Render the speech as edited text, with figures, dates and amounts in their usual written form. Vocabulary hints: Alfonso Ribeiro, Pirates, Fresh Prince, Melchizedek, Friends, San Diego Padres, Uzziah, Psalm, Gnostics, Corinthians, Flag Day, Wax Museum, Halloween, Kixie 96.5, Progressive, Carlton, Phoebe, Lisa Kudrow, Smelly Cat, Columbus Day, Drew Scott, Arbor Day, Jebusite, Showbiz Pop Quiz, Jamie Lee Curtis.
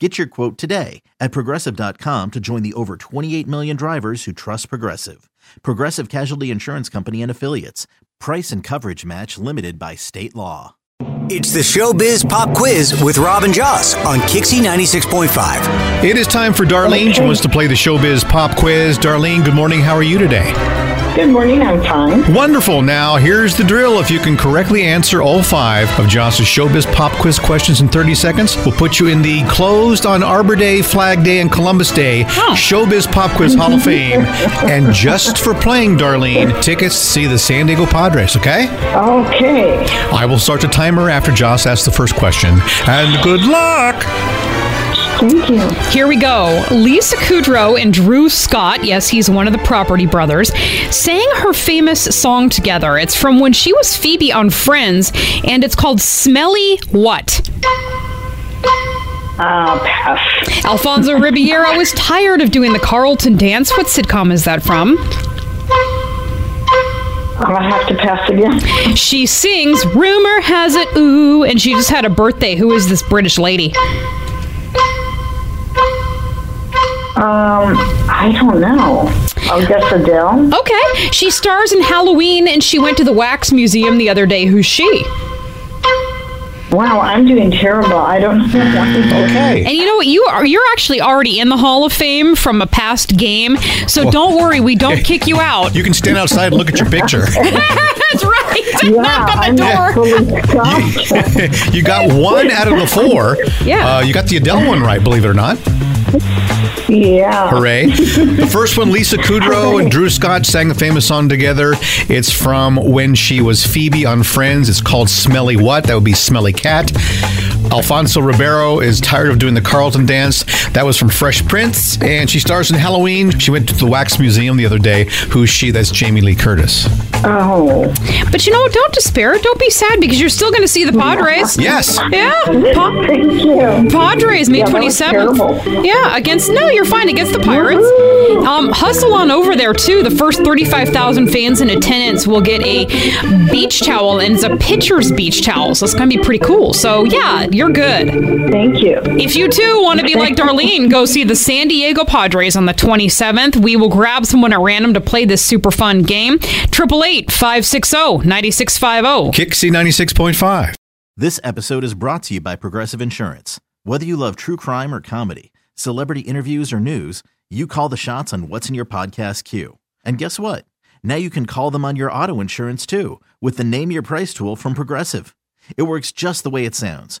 Get your quote today at Progressive.com to join the over 28 million drivers who trust Progressive. Progressive Casualty Insurance Company and Affiliates. Price and coverage match limited by state law. It's the Showbiz Pop Quiz with Rob and Joss on Kixie 96.5. It is time for Darlene. She wants to play the Showbiz Pop Quiz. Darlene, good morning. How are you today? Good morning. I'm fine. Wonderful. Now, here's the drill. If you can correctly answer all five of Joss's Showbiz Pop Quiz questions in 30 seconds, we'll put you in the closed on Arbor Day, Flag Day, and Columbus Day Showbiz Pop Quiz Hall of Fame. And just for playing, Darlene, tickets to see the San Diego Padres, okay? Okay. I will start the timer after Joss asks the first question. And good luck! Thank you. Here we go. Lisa Kudrow and Drew Scott, yes, he's one of the Property Brothers, sang her famous song together. It's from when she was Phoebe on Friends, and it's called Smelly What? Pass. Alfonso Ribeiro is tired of doing the Carlton dance. What sitcom is that from? I'm going to have to pass again. She sings, rumor has it, ooh, and she just had a birthday. Who is this British lady? I don't know. I'll guess Adele. Okay. She stars in Halloween, and she went to the Wax Museum the other day. Who's she? Wow, I'm doing terrible. I don't know. Okay. And you know what? You're actually already in the Hall of Fame from a past game, so don't worry. We don't kick you out. You can stand outside and look at your picture. That's right. Yeah, knock on the door. You got one out of the four. Yeah. You got the Adele one right, believe it or not. Yeah. Hooray. The first one, Lisa Kudrow and Drew Scott sang a famous song together. It's from when she was Phoebe on Friends. It's called Smelly What? That would be Smelly Cat. Alfonso Ribeiro is tired of doing the Carlton dance. That was from Fresh Prince. And she stars in Halloween. She went to the Wax Museum the other day. Who's she? That's Jamie Lee Curtis. Oh. But you know, don't despair. Don't be sad because you're still going to see the Padres. Yes. Yeah. Thank you. Padres, May 27th. Yeah. You're fine. Against the Pirates. Hustle on over there, too. The first 35,000 fans in attendance will get a beach towel, and it's a pitcher's beach towel. So it's going to be pretty cool. So, yeah. You're good. Thank you. If you, too, want to be like Darlene, go see the San Diego Padres on the 27th. We will grab someone at random to play this super fun game. 888-560-9650. Kixie 96.5. This episode is brought to you by Progressive Insurance. Whether you love true crime or comedy, celebrity interviews or news, you call the shots on what's in your podcast queue. And guess what? Now you can call them on your auto insurance, too, with the Name Your Price tool from Progressive. It works just the way it sounds.